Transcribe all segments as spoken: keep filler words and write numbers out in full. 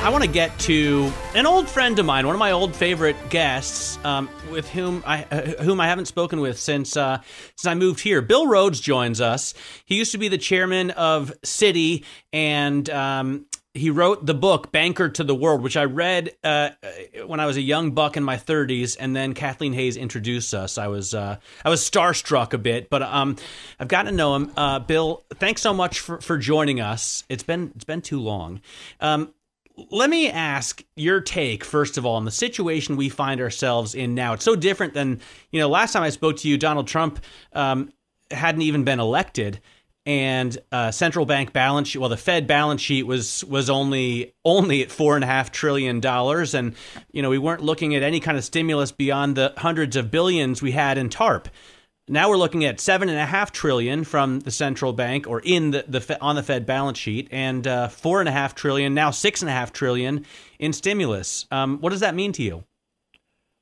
I want to get to an old friend of mine, one of my old favorite guests, um, with whom I uh, whom I haven't spoken with since uh, since I moved here. Bill Rhodes joins us. He used to be the chairman of Citi, and um, he wrote the book Banker to the World, which I read uh, when I was a young buck in my thirties. And then Kathleen Hayes introduced us. I was uh, I was starstruck a bit, but um, I've gotten to know him. Uh, Bill, thanks so much for, for joining us. It's been it's been too long. Um, Let me ask your take, first of all, on the situation we find ourselves in now. It's so different than, you know, last time I spoke to you, Donald Trump um, hadn't even been elected, and uh, central bank balance sheet, well, the Fed balance sheet was was only only at four and a half trillion dollars. And, you know, we weren't looking at any kind of stimulus beyond the hundreds of billions we had in TARP. Now we're looking at seven and a half trillion from the central bank, or in the, the on the Fed balance sheet, and uh, four and a half trillion now six and a half trillion in stimulus. Um, what does that mean to you?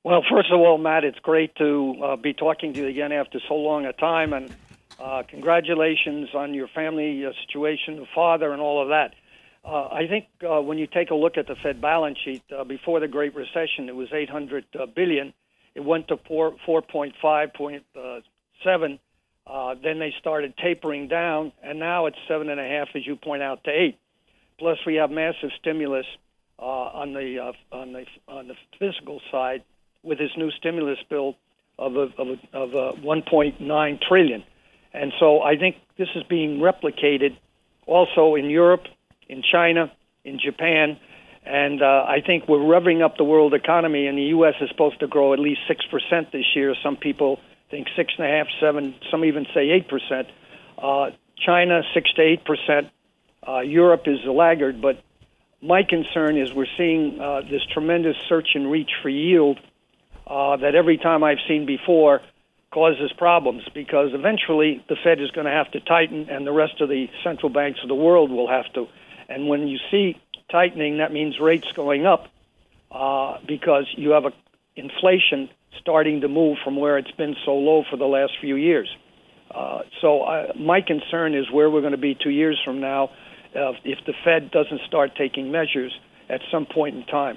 Well, first of all, Matt, it's great to uh, be talking to you again after so long a time, and uh, congratulations on your family uh, situation, the father, and all of that. Uh, I think uh, when you take a look at the Fed balance sheet uh, before the Great Recession, it was eight hundred uh, billion. It went to four four point five point. Uh, seven, uh, then they started tapering down, and now it's seven and a half, as you point out, to eight. Plus, we have massive stimulus uh, on the uh, on the on the fiscal side with this new stimulus bill of a, of a, of a one point nine trillion. And so, I think this is being replicated also in Europe, in China, in Japan, and uh, I think we're revving up the world economy. And the U S is supposed to grow at least six percent this year. Some people think six and a half, seven, some even say eight percent. Uh, China, six to eight percent. Uh, Europe is a laggard, but my concern is we're seeing uh, this tremendous search and reach for yield uh, that every time I've seen before causes problems, because eventually the Fed is going to have to tighten, and the rest of the central banks of the world will have to. And when you see tightening, that means rates going up uh, because you have a inflation starting to move from where it's been so low for the last few years. Uh, so I, my concern is where we're going to be two years from now uh, if the Fed doesn't start taking measures at some point in time.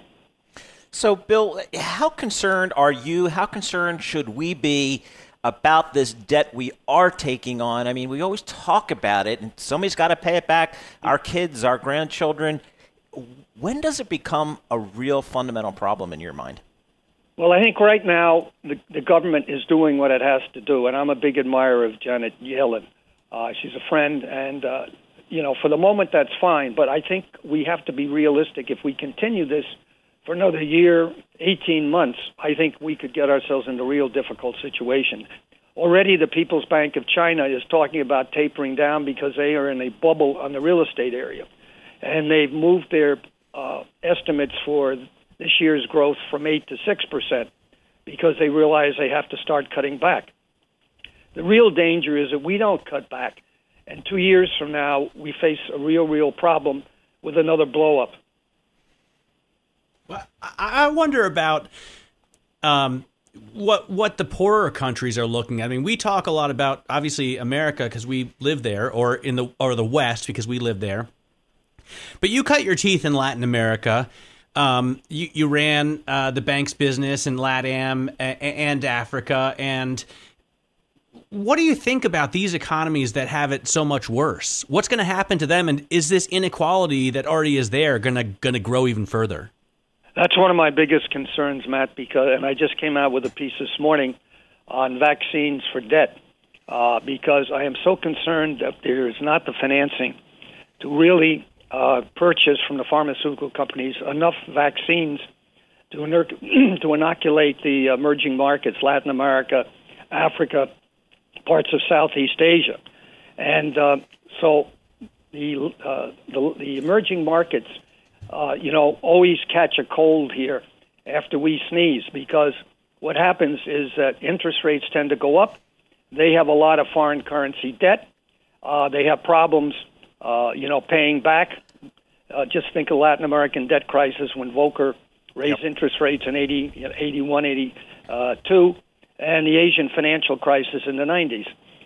So, Bill, how concerned are you? How concerned should we be about this debt we are taking on? I mean, we always talk about it, and somebody's got to pay it back, our kids, our grandchildren. When does it become a real fundamental problem in your mind? Well, I think right now the, the government is doing what it has to do, and I'm a big admirer of Janet Yellen. Uh, she's a friend, and, uh, you know, for the moment that's fine, but I think we have to be realistic. If we continue this for another year, eighteen months, I think we could get ourselves into a real difficult situation. Already the People's Bank of China is talking about tapering down because they are in a bubble on the real estate area, and they've moved their uh, estimates for this year's growth from eight to six percent because they realize they have to start cutting back. The real danger is that we don't cut back, and two years from now we face a real, real problem with another blow up. Well, I wonder about um, what what the poorer countries are looking at. I mean, we talk a lot about obviously America because we live there, or in the or the West because we live there. But you cut your teeth in Latin America. Um, you, you ran uh, the bank's business in LATAM a- and Africa. And what do you think about these economies that have it so much worse? What's going to happen to them? And is this inequality that already is there going to going to grow even further? That's one of my biggest concerns, Matt, because and I just came out with a piece this morning on vaccines for debt, uh, because I am so concerned that there is not the financing to really Uh, purchase from the pharmaceutical companies enough vaccines to, inoc- to inoculate the emerging markets, Latin America, Africa, parts of Southeast Asia. And uh, so the, uh, the the emerging markets, uh, you know, always catch a cold here after we sneeze, because what happens is that interest rates tend to go up, They have a lot of foreign currency debt. Uh, they have problems, uh, you know, paying back. Uh, just think of Latin American debt crisis when Volcker raised yep. interest rates in eighty, eighty-one, eighty-two, and the Asian financial crisis in the nineties.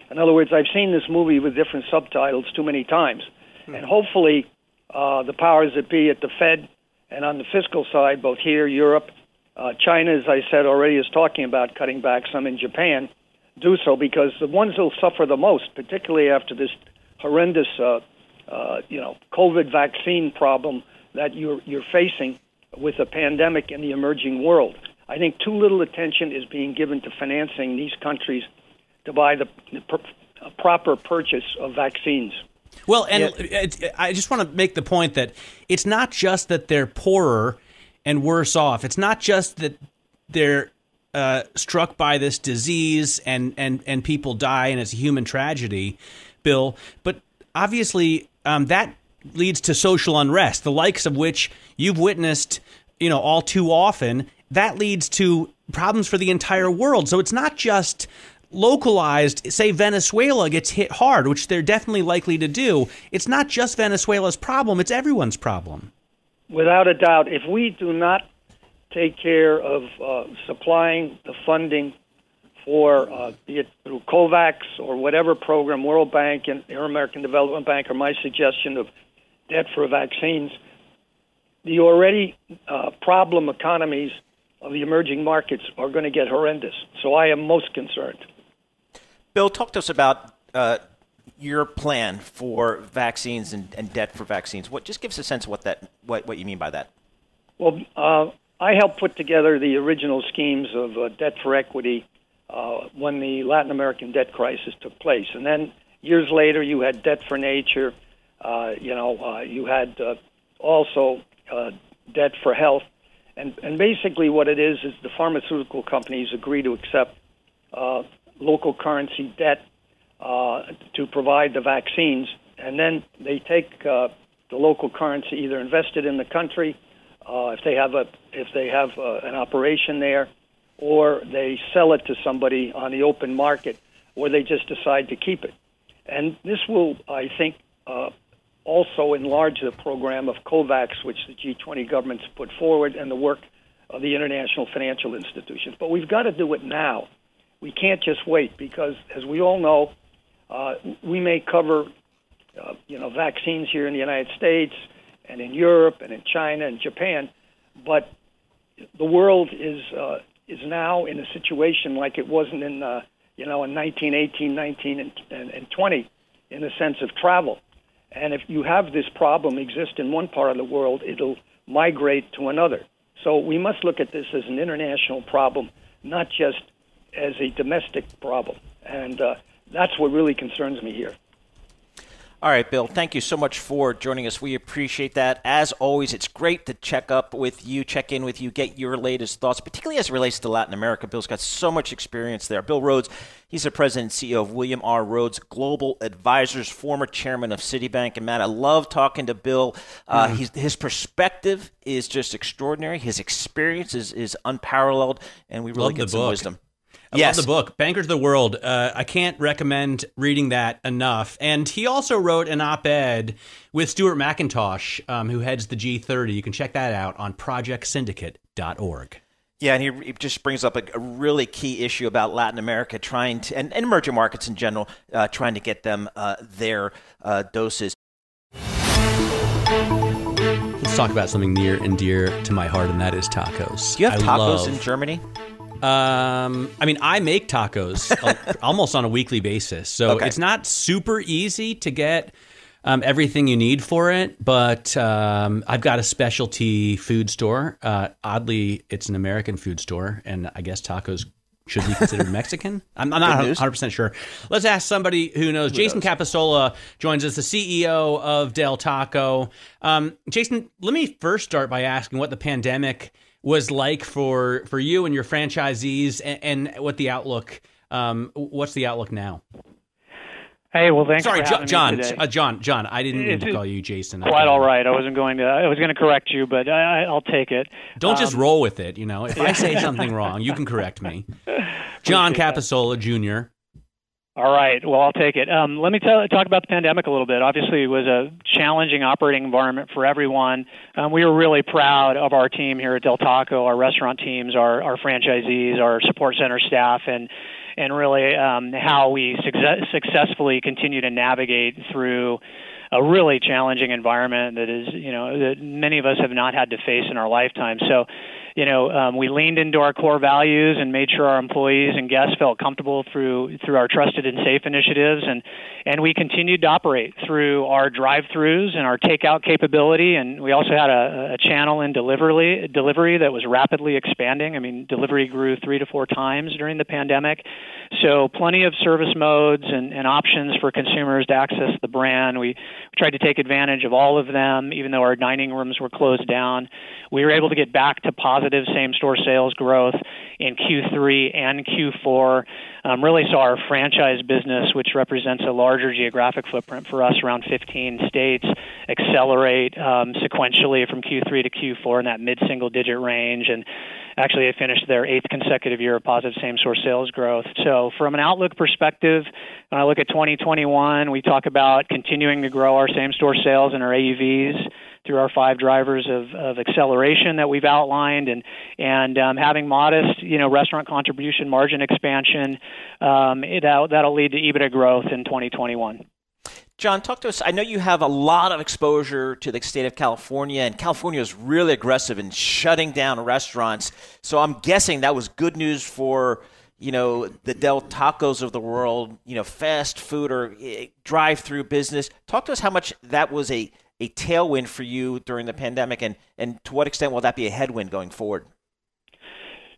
In other words, I've seen this movie with different subtitles too many times. Hmm. And hopefully uh, the powers that be at the Fed and on the fiscal side, both here, Europe, uh, China, as I said already, is talking about cutting back some in Japan, do so, because the ones who'll suffer the most, particularly after this horrendous, uh, uh, you know, COVID vaccine problem that you're, you're facing with a pandemic in the emerging world. I think too little attention is being given to financing these countries to buy the, the pr- proper purchase of vaccines. Well, and yeah. I just want to make the point that it's not just that they're poorer and worse off. It's not just that they're uh, struck by this disease and, and, and people die and it's a human tragedy, Bill. But obviously um, that leads to social unrest, the likes of which you've witnessed, you know, all too often. That leads to problems for the entire world. So it's not just localized. Say Venezuela gets hit hard, which they're definitely likely to do. It's not just Venezuela's problem. It's everyone's problem. Without a doubt, if we do not take care of uh, supplying the funding for, uh, be it through COVAX or whatever program, World Bank and Inter-American Development Bank, or my suggestion of debt for vaccines, the already uh, problem economies of the emerging markets are going to get horrendous. So I am most concerned. Bill, talk to us about uh, your plan for vaccines and, and debt for vaccines. What just gives us a sense of what that what, what you mean by that? Well, uh, I helped put together the original schemes of uh, debt for equity uh, when the Latin American debt crisis took place, and then years later you had debt for nature. Uh, you know, uh, you had uh, also uh, debt for health. And, and basically what it is is the pharmaceutical companies agree to accept uh, local currency debt uh, to provide the vaccines, and then they take uh, the local currency, either invest it in the country uh, if they have a if they have uh, an operation there, or they sell it to somebody on the open market, or they just decide to keep it. And this will, I think, uh, also enlarge the program of COVAX, which the G twenty governments put forward, and the work of the international financial institutions. But we've got to do it now. We can't just wait because, as we all know, uh, we may cover uh, you know, vaccines here in the United States and in Europe and in China and Japan, but the world is uh, is now in a situation like it wasn't in, uh, you know, in nineteen eighteen, nineteen, and, and, and twenty in the sense of travel. And if you have this problem exist in one part of the world, it'll migrate to another. So we must look at this as an international problem, not just as a domestic problem. And uh, that's what really concerns me here. All right, Bill, thank you so much for joining us. We appreciate that. As always, it's great to check up with you, check in with you, get your latest thoughts, particularly as it relates to Latin America. Bill's got so much experience there. Bill Rhodes, he's the president and C E O of William R. Rhodes Global Advisors, former chairman of Citibank. And, Matt, I love talking to Bill. Uh, mm-hmm. he's, his perspective is just extraordinary. His experience is, is unparalleled, and we really love get some book. wisdom. I yes. love the book, Banker to the World. Uh, I can't recommend reading that enough. And he also wrote an op-ed with Stuart McIntosh, um, who heads the G thirty. You can check that out on project syndicate dot org. Yeah, and he, he just brings up a, a really key issue about Latin America trying to, and, and emerging markets in general, uh, trying to get them uh, their uh, doses. Let's talk about something near and dear to my heart, and that is tacos. Do you have I tacos love- in Germany? Um, I mean, I make tacos almost on a weekly basis, so okay. It's not super easy to get um, everything you need for it, but um, I've got a specialty food store. Uh, oddly, it's an American food store, and I guess tacos should be considered Mexican. I'm, I'm not one hundred percent sure. Let's ask somebody who knows. Who Jason knows? Cappasola joins us, the C E O of Del Taco. Um, Jason, let me first start by asking what the pandemic was like for, for you and your franchisees, and, and what the outlook, um, what's the outlook now? Hey, well, thanks Sorry, for having John, me today. Uh, John, John, I didn't mean to call you Jason. Quite all right. I wasn't going to, I was going to correct you, but I, I'll take it. Don't um, just roll with it. You know, if I say something wrong, you can correct me. John Cappasola Junior All right. Well, I'll take it. Um, let me tell, talk about the pandemic a little bit. Obviously, it was a challenging operating environment for everyone. Um, we were really proud of our team here at Del Taco, our restaurant teams, our, our franchisees, our support center staff, and and really um, how we success- successfully continue to navigate through a really challenging environment that is, you know, that many of us have not had to face in our lifetime. So, you know, um, we leaned into our core values and made sure our employees and guests felt comfortable through through our trusted and safe initiatives, and and we continued to operate through our drive-throughs and our takeout capability, and we also had a, a channel in delivery delivery that was rapidly expanding. I mean, delivery grew three to four times during the pandemic, so plenty of service modes and, and options for consumers to access the brand. We tried to take advantage of all of them, even though our dining rooms were closed down. We were able to get back to positive same-store sales growth in Q three and Q four. Um, really saw our franchise business, which represents a larger geographic footprint for us, around fifteen states, accelerate um, sequentially from Q three to Q four in that mid-single-digit range. And actually, they finished their eighth consecutive year of positive same-store sales growth. So from an outlook perspective, when I look at twenty twenty-one, we talk about continuing to grow our same-store sales and our A U Vs through our five drivers of, of acceleration that we've outlined, and and um, having modest, you know, restaurant contribution margin expansion. Um, that, that'll lead to EBITDA growth in twenty twenty-one. John, talk to us. I know you have a lot of exposure to the state of California, and California is really aggressive in shutting down restaurants. So I'm guessing that was good news for, you know, the Del Tacos of the world, you know, fast food or drive-through business. Talk to us how much that was a, a tailwind for you during the pandemic, and, and to what extent will that be a headwind going forward?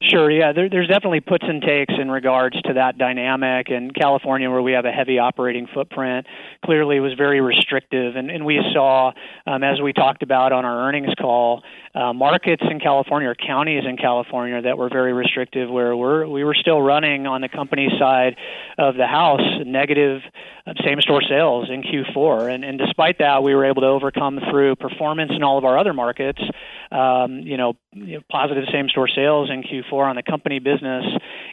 Sure. Yeah, there, there's definitely puts and takes in regards to that dynamic. And California, where we have a heavy operating footprint, clearly was very restrictive. And, and we saw, um, as we talked about on our earnings call, uh, markets in California or counties in California that were very restrictive, where we're, we were still running on the company side of the house negative same-store sales in Q four. And, and despite that, we were able to overcome through performance in all of our other markets, um, you know, positive same-store sales in Q four on the company business.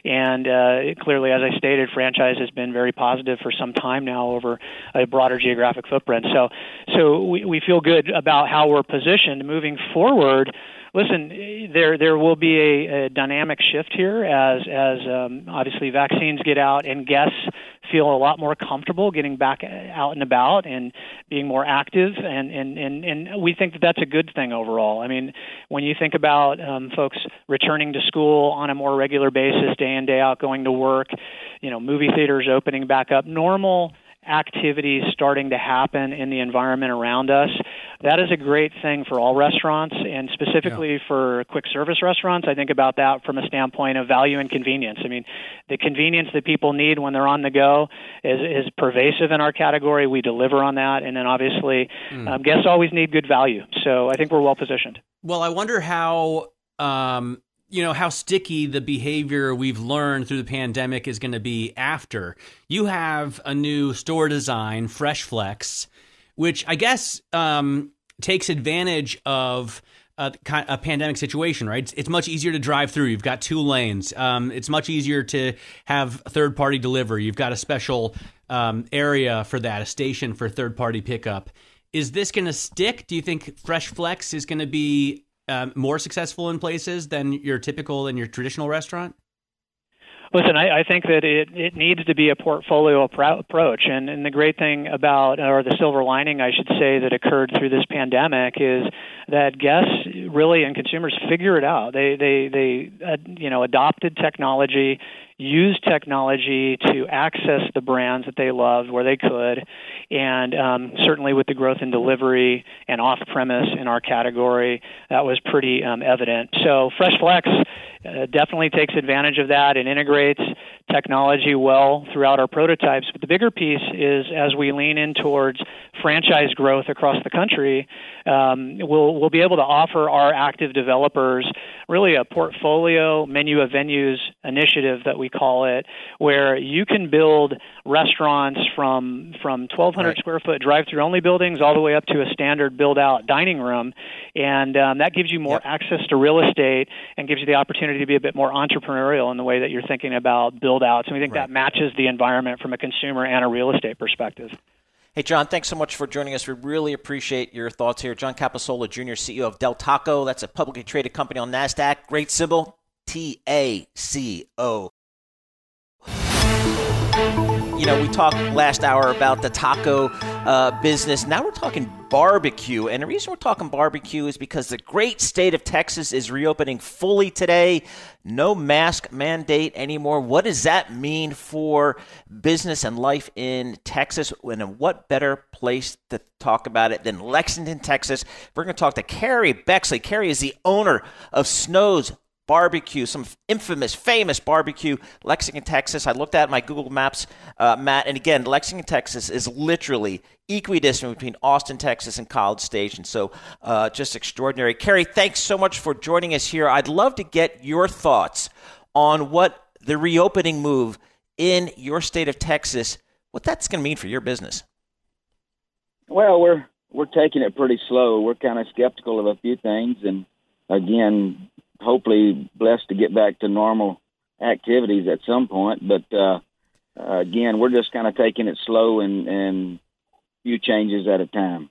And uh, it clearly, as I stated, franchise has been very positive for some time now over a broader geographic footprint. So so we, we feel good about how we're positioned moving forward. Listen, there there will be a, a dynamic shift here as, as um, obviously vaccines get out and guests feel a lot more comfortable getting back out and about and being more active. And, and, and, and we think that that's a good thing overall. I mean, when you think about um, folks returning to school on a more regular basis, day in, day out, going to work, you know, movie theaters opening back up, normal activities starting to happen in the environment around us. That is a great thing for all restaurants, and specifically yeah. for quick service restaurants. I think about that from a standpoint of value and convenience. I mean, the convenience that people need when they're on the go is, is pervasive in our category. We deliver on that. And then obviously mm. um, guests always need good value. So I think we're well positioned. Well, I wonder how, um, you know, how sticky the behavior we've learned through the pandemic is going to be after. You have a new store design, Fresh Flex, which I guess um, takes advantage of a, a pandemic situation, right? It's, it's much easier to drive through. You've got two lanes. Um, it's much easier to have third-party delivery. You've got a special um, area for that, a station for third-party pickup. Is this going to stick? Do you think Fresh Flex is going to be Um, more successful in places than your typical and your traditional restaurant? Listen, I, I think that it, it needs to be a portfolio pro- approach. And, and the great thing about, or the silver lining, I should say, that occurred through this pandemic is that guests really and consumers figure it out. They, they, they uh, you know, adopted technology, use technology to access the brands that they loved where they could. And um, certainly with the growth in delivery and off-premise in our category, that was pretty um, evident. So Fresh Flex uh, definitely takes advantage of that and integrates technology well throughout our prototypes. But the bigger piece is, as we lean in towards franchise growth across the country, um, we'll, we'll be able to offer our active developers really a portfolio menu of venues initiative that we call it, where you can build restaurants from from twelve hundred right. square foot drive-through only buildings all the way up to a standard build-out dining room, And um, that gives you more yep. access to real estate and gives you the opportunity to be a bit more entrepreneurial in the way that you're thinking about build-outs. And we think right. that matches the environment from a consumer and a real estate perspective. Hey, John, thanks so much for joining us. We really appreciate your thoughts here. John Cappasola Junior, C E O of Del Taco. That's a publicly traded company on NASDAQ. Great symbol, T A C O. You know, we talked last hour about the taco uh, business. Now we're talking barbecue. And the reason we're talking barbecue is because the great state of Texas is reopening fully today. No mask mandate anymore. What does that mean for business and life in Texas? And what better place to talk about it than Lexington, Texas? We're going to talk to Kerry Bexley. Kerry is the owner of Snow's Barbecue, some infamous, famous barbecue, Lexington, Texas. I looked at my Google Maps, uh, Matt, and again, Lexington, Texas is literally equidistant between Austin, Texas, and College Station. So uh, just extraordinary. Kerry, thanks so much for joining us here. I'd love to get your thoughts on what the reopening move in your state of Texas, what that's going to mean for your business. Well, we're we're taking it pretty slow. We're kind of skeptical of a few things, and again, hopefully blessed to get back to normal activities at some point. But, uh, uh, again, we're just kind of taking it slow and, and few changes at a time.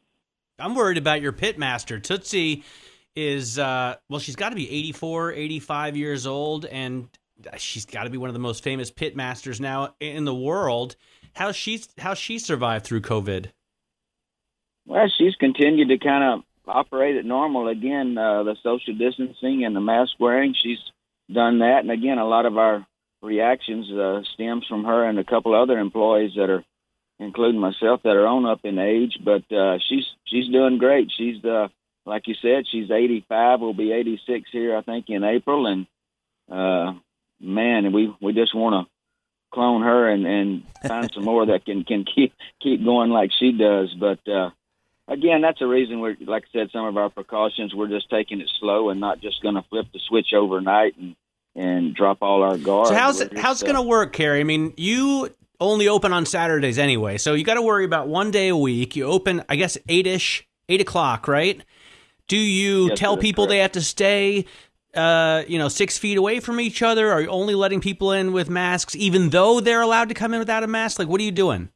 I'm worried about your pitmaster. Tootsie is, uh, well, she's got to be eighty-four, eighty-five years old, and she's got to be one of the most famous pitmasters now in the world. How's she, how's she survived through COVID? Well, she's continued to kind of operate at normal. Again, uh, the social distancing and the mask wearing, she's done that. And again, a lot of our reactions uh, stems from her and a couple other employees that are, including myself, that are on up in age. But uh, she's she's doing great. She's uh, like you said, she's eighty-five. Will be eighty-six here, I think, in April. And uh, man, we we just want to clone her and, and find some more that can can keep keep going like she does. But uh, again, that's the reason we're, like I said, some of our precautions, we're just taking it slow and not just going to flip the switch overnight and, and drop all our guard. So how's it, how's it going to work, Kerry? I mean, you only open on Saturdays anyway, so you got to worry about one day a week. You open, I guess, eight-ish, eight o'clock, right? Do you yes, tell people correct. They have to stay, uh, you know, six feet away from each other? Are you only letting people in with masks, even though they're allowed to come in without a mask? Like, what are you doing?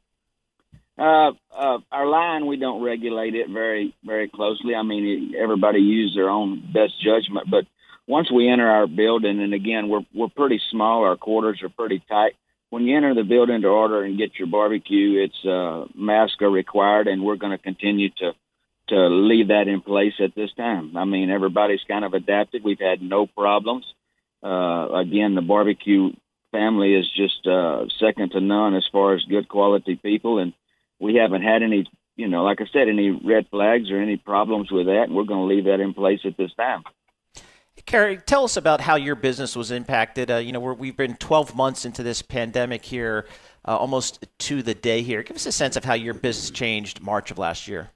Uh, uh, our line, we don't regulate it very, very closely. I mean, it, everybody uses their own best judgment. But once we enter our building, and again, we're we're pretty small. Our quarters are pretty tight. When you enter the building to order and get your barbecue, it's uh, masks are required, and we're going to continue to to leave that in place at this time. I mean, everybody's kind of adapted. We've had no problems. Uh, again, the barbecue family is just uh, second to none as far as good quality people, and we haven't had any, you know, like I said, any red flags or any problems with that. And we're going to leave that in place at this time. Kerry, tell us about how your business was impacted. Uh, you know, we're, we've been twelve months into this pandemic here, uh, almost to the day here. Give us a sense of how your business changed March of last year.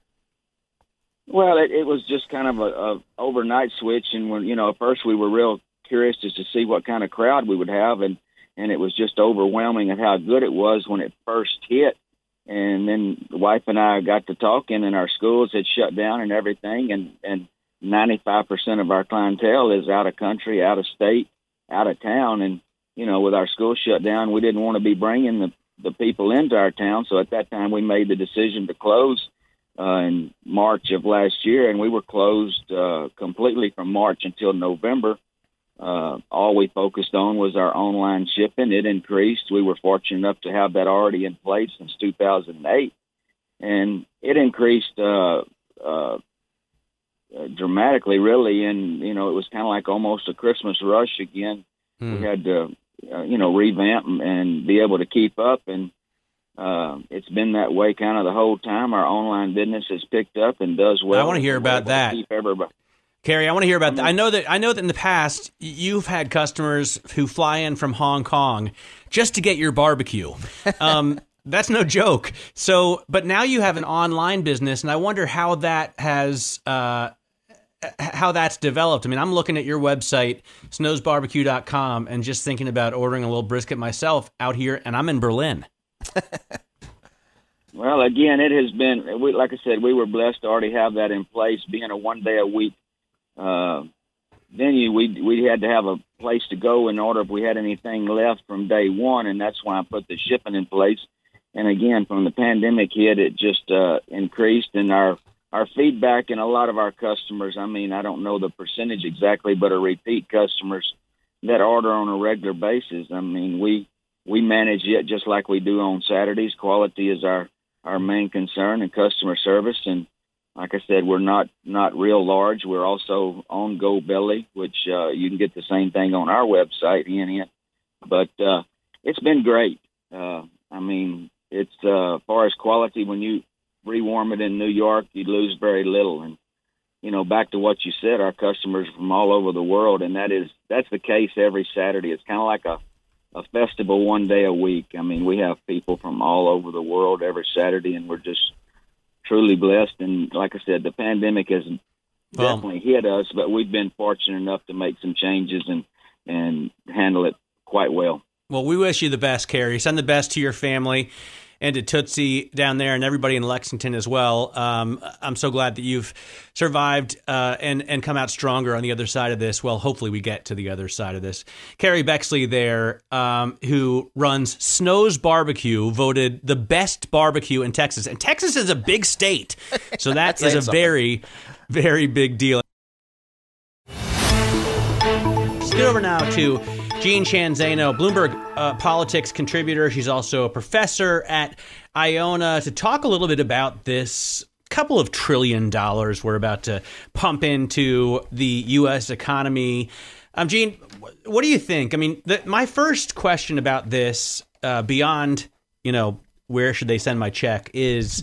Well, it, it was just kind of a, a overnight switch. And, when you know, at first we were real curious just to see what kind of crowd we would have. And, and it was just overwhelming at how good it was when it first hit. And then the wife and I got to talking, and our schools had shut down and everything. And, and ninety-five percent of our clientele is out of country, out of state, out of town. And, you know, with our schools shut down, we didn't want to be bringing the, the people into our town. So at that time, we made the decision to close uh, in March of last year. And we were closed uh, completely from March until November. Uh, all we focused on was our online shipping. It increased. We were fortunate enough to have that already in place since two thousand eight. And it increased uh, uh, dramatically, really. And, you know, it was kind of like almost a Christmas rush again. Mm. We had to, uh, you know, revamp and be able to keep up. And uh, it's been that way kind of the whole time. Our online business has picked up and does well. I want to hear about that. Keep everybody. Kerry, I want to hear about that. I know that I know that in the past you've had customers who fly in from Hong Kong just to get your barbecue. Um, that's no joke. So, but now you have an online business, and I wonder how that has uh, how that's developed. I mean, I'm looking at your website, Snow's Barbecue dot com, and just thinking about ordering a little brisket myself out here, and I'm in Berlin. Well, again, it has been, we, like I said, we were blessed to already have that in place, being a one day a week uh, venue, we we had to have a place to go in order if we had anything left from day one, and that's why I put the shipping in place. And again, from the pandemic hit, it just uh, increased, and our our feedback and a lot of our customers, I mean, I don't know the percentage exactly, but are repeat customers that order on a regular basis. I mean, we we manage it just like we do on Saturdays. Quality is our, our main concern, and customer service. And like I said, we're not, not real large. We're also on Goldbelly, which uh, you can get the same thing on our website, N N. But uh, it's been great. Uh, I mean, it's uh, as far as quality, when you rewarm it in New York, you lose very little. And, you know, back to what you said, our customers from all over the world, and that is that's the case every Saturday. It's kind of like a, a festival one day a week. I mean, we have people from all over the world every Saturday, and we're just truly blessed. And like I said, the pandemic has well, definitely hit us, but we've been fortunate enough to make some changes and, and handle it quite well. Well, we wish you the best, Kerry. Send the best to your family and to Tootsie down there and everybody in Lexington as well. Um, I'm so glad that you've survived uh, and, and come out stronger on the other side of this. Well, hopefully we get to the other side of this. Kerry Bexley there, um, who runs Snow's Barbecue, voted the best barbecue in Texas. And Texas is a big state, so that is a something. very, very big deal. Let's get over now to Jean Shanzano, Bloomberg uh, politics contributor. She's also a professor at Iona, to talk a little bit about this couple of trillion dollars we're about to pump into the U S economy. Um, Jean, what do you think? I mean, the, my first question about this, uh, beyond, you know, where should they send my check, is,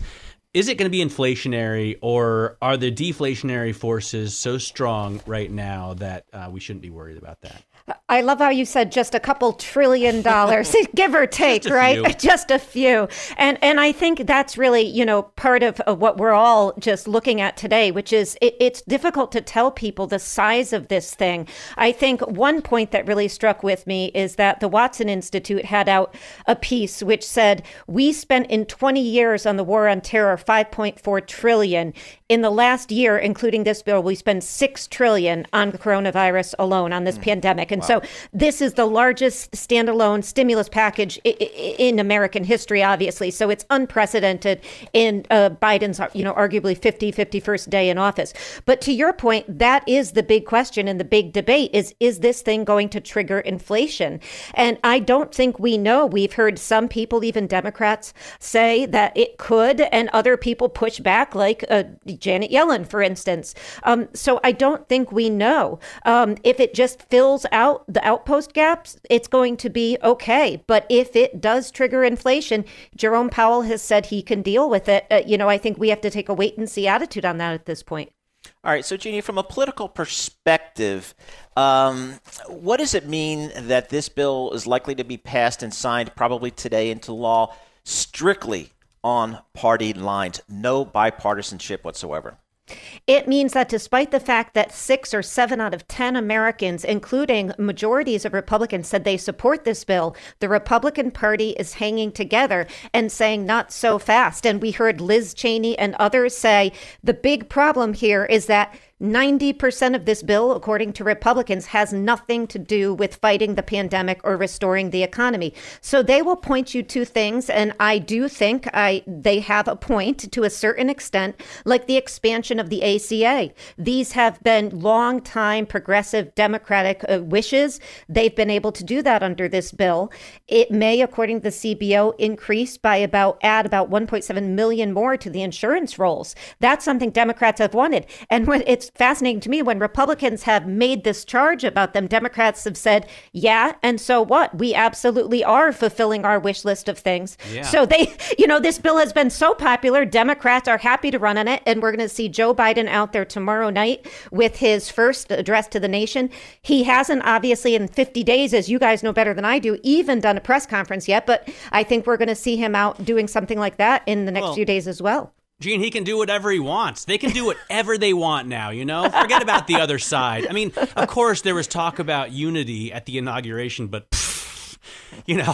is it going to be inflationary, or are the deflationary forces so strong right now that uh, we shouldn't be worried about that? I love how you said just a couple trillion dollars, give or take, just right? Few. Just a few. And and I think that's really, you know, part of, of what we're all just looking at today, which is it, it's difficult to tell people the size of this thing. I think one point that really struck with me is that the Watson Institute had out a piece which said, we spent in twenty years on the war on terror five point four trillion dollars. In the last year, including this bill, we spend six trillion dollars on coronavirus alone, on this mm. pandemic. And wow. so this is the largest standalone stimulus package I- I- in American history, obviously. So it's unprecedented in uh, Biden's, you know, arguably fifty, fifty-first day in office. But to your point, that is the big question and the big debate is, is this thing going to trigger inflation? And I don't think we know. We've heard some people, even Democrats, say that it could, and other people push back, like uh, Janet Yellen, for instance. Um, so I don't think we know. Um, if it just fills out the outpost gaps, it's going to be okay. But if it does trigger inflation, Jerome Powell has said he can deal with it. Uh, you know, I think we have to take a wait and see attitude on that at this point. All right. So, Jeannie, from a political perspective, um, what does it mean that this bill is likely to be passed and signed probably today into law strictly on party lines, no bipartisanship whatsoever? It means that despite the fact that six or seven out of ten Americans, including majorities of Republicans, said they support this bill, the Republican Party is hanging together and saying not so fast. And we heard Liz Cheney and others say the big problem here is that ninety percent of this bill, according to Republicans, has nothing to do with fighting the pandemic or restoring the economy. So they will point you to things, and I do think I they have a point to a certain extent, like the expansion of the A C A. These have been long-time progressive Democratic uh, wishes. They've been able to do that under this bill. It may, according to the C B O, increase by about, add about one point seven million more to the insurance rolls. That's something Democrats have wanted. And when it's fascinating to me, when Republicans have made this charge about them, Democrats have said, yeah, and so what? We absolutely are fulfilling our wish list of things. Yeah. So they, you know, this bill has been so popular, Democrats are happy to run on it. And we're going to see Joe Biden out there tomorrow night with his first address to the nation. He hasn't, obviously, in fifty days, as you guys know better than I do, even done a press conference yet. But I think we're going to see him out doing something like that in the next well, few days as well. Gene, he can do whatever he wants. They can do whatever they want now, you know? Forget about the other side. I mean, of course, there was talk about unity at the inauguration, but, pff, you know,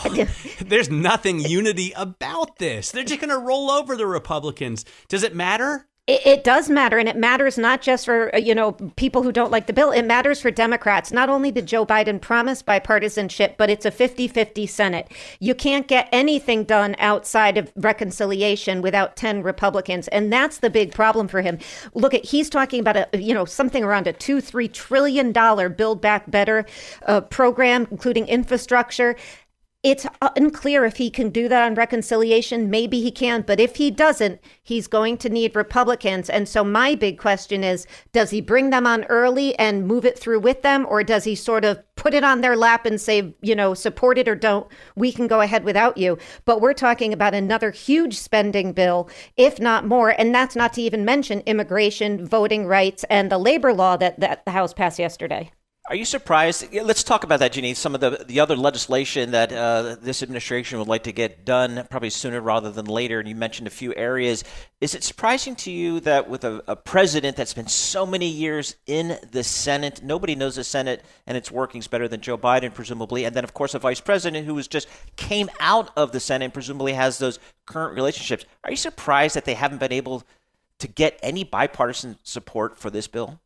there's nothing unity about this. They're just going to roll over the Republicans. Does it matter? It, it does matter, and it matters not just for, you know, people who don't like the bill. It matters for Democrats. Not only did Joe Biden promise bipartisanship, but it's a fifty-fifty Senate. You can't get anything done outside of reconciliation without ten Republicans, and that's the big problem for him. Look, at he's talking about a you know something around a two, three trillion dollar Build Back Better uh, program, including infrastructure. It's unclear if he can do that on reconciliation. Maybe he can, but if he doesn't, he's going to need Republicans. And so my big question is, does he bring them on early and move it through with them? Or does he sort of put it on their lap and say, you know, support it or don't, we can go ahead without you. But we're talking about another huge spending bill, if not more. And that's not to even mention immigration, voting rights, and the labor law that, that the House passed yesterday. Are you surprised? Let's talk about that, Jeanine, some of the, the other legislation that uh, this administration would like to get done probably sooner rather than later, and you mentioned a few areas. Is it surprising to you that with a, a president that's been so many years in the Senate, nobody knows the Senate and its workings better than Joe Biden, presumably, and then, of course, a vice president who was just came out of the Senate and presumably has those current relationships. Are you surprised that they haven't been able to get any bipartisan support for this bill?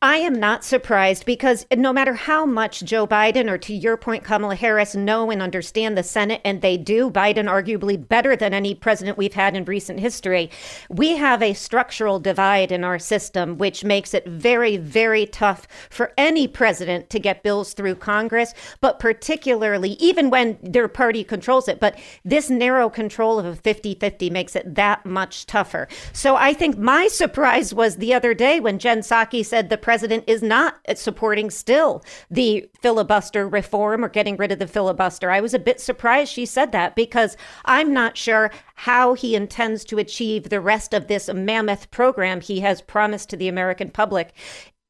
I am not surprised, because no matter how much Joe Biden or, to your point, Kamala Harris know and understand the Senate, and they do, Biden arguably better than any president we've had in recent history, we have a structural divide in our system, which makes it very, very tough for any president to get bills through Congress, but particularly even when their party controls it. But this narrow control of a fifty-fifty makes it that much tougher. So I think my surprise was the other day when Jen Psaki said the president is not supporting still the filibuster reform or getting rid of the filibuster. I was a bit surprised she said that, because I'm not sure how he intends to achieve the rest of this mammoth program he has promised to the American public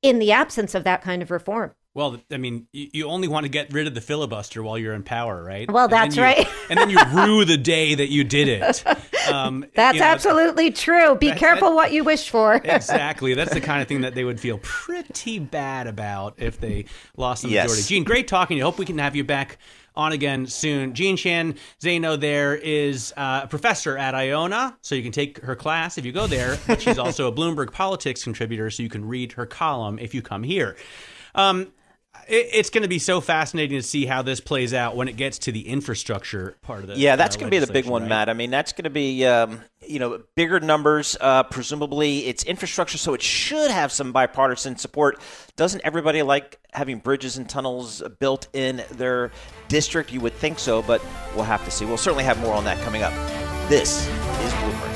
in the absence of that kind of reform. Well, I mean, you only want to get rid of the filibuster while you're in power, right? Well, that's and you, right. And then you rue the day that you did it. Um, that's you know, absolutely true. Be that, careful that, what you wish for. Exactly. That's the kind of thing that they would feel pretty bad about if they lost the yes. majority. Gene, great talking to you. Hope we can have you back on again soon. Jean Shan Zeno there is a professor at Iona, so you can take her class if you go there. But she's also a Bloomberg Politics contributor, so you can read her column if you come here. Um, It's going to be so fascinating to see how this plays out when it gets to the infrastructure part of the Yeah, that's uh, going to be the big one, right? Matt. I mean, that's going to be, um, you know, bigger numbers. Uh, presumably, it's infrastructure, so it should have some bipartisan support. Doesn't everybody like having bridges and tunnels built in their district? You would think so, but we'll have to see. We'll certainly have more on that coming up. This is Bloomberg.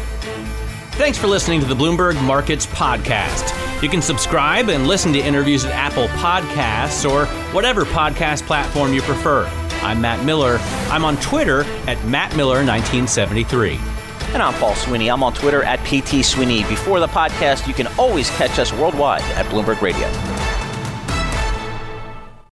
Thanks for listening to the Bloomberg Markets Podcast. You can subscribe and listen to interviews at Apple Podcasts or whatever podcast platform you prefer. I'm Matt Miller. I'm on Twitter at Matt Miller nineteen seventy-three. And I'm Paul Sweeney. I'm on Twitter at P T Sweeney. Before the podcast, you can always catch us worldwide at Bloomberg Radio.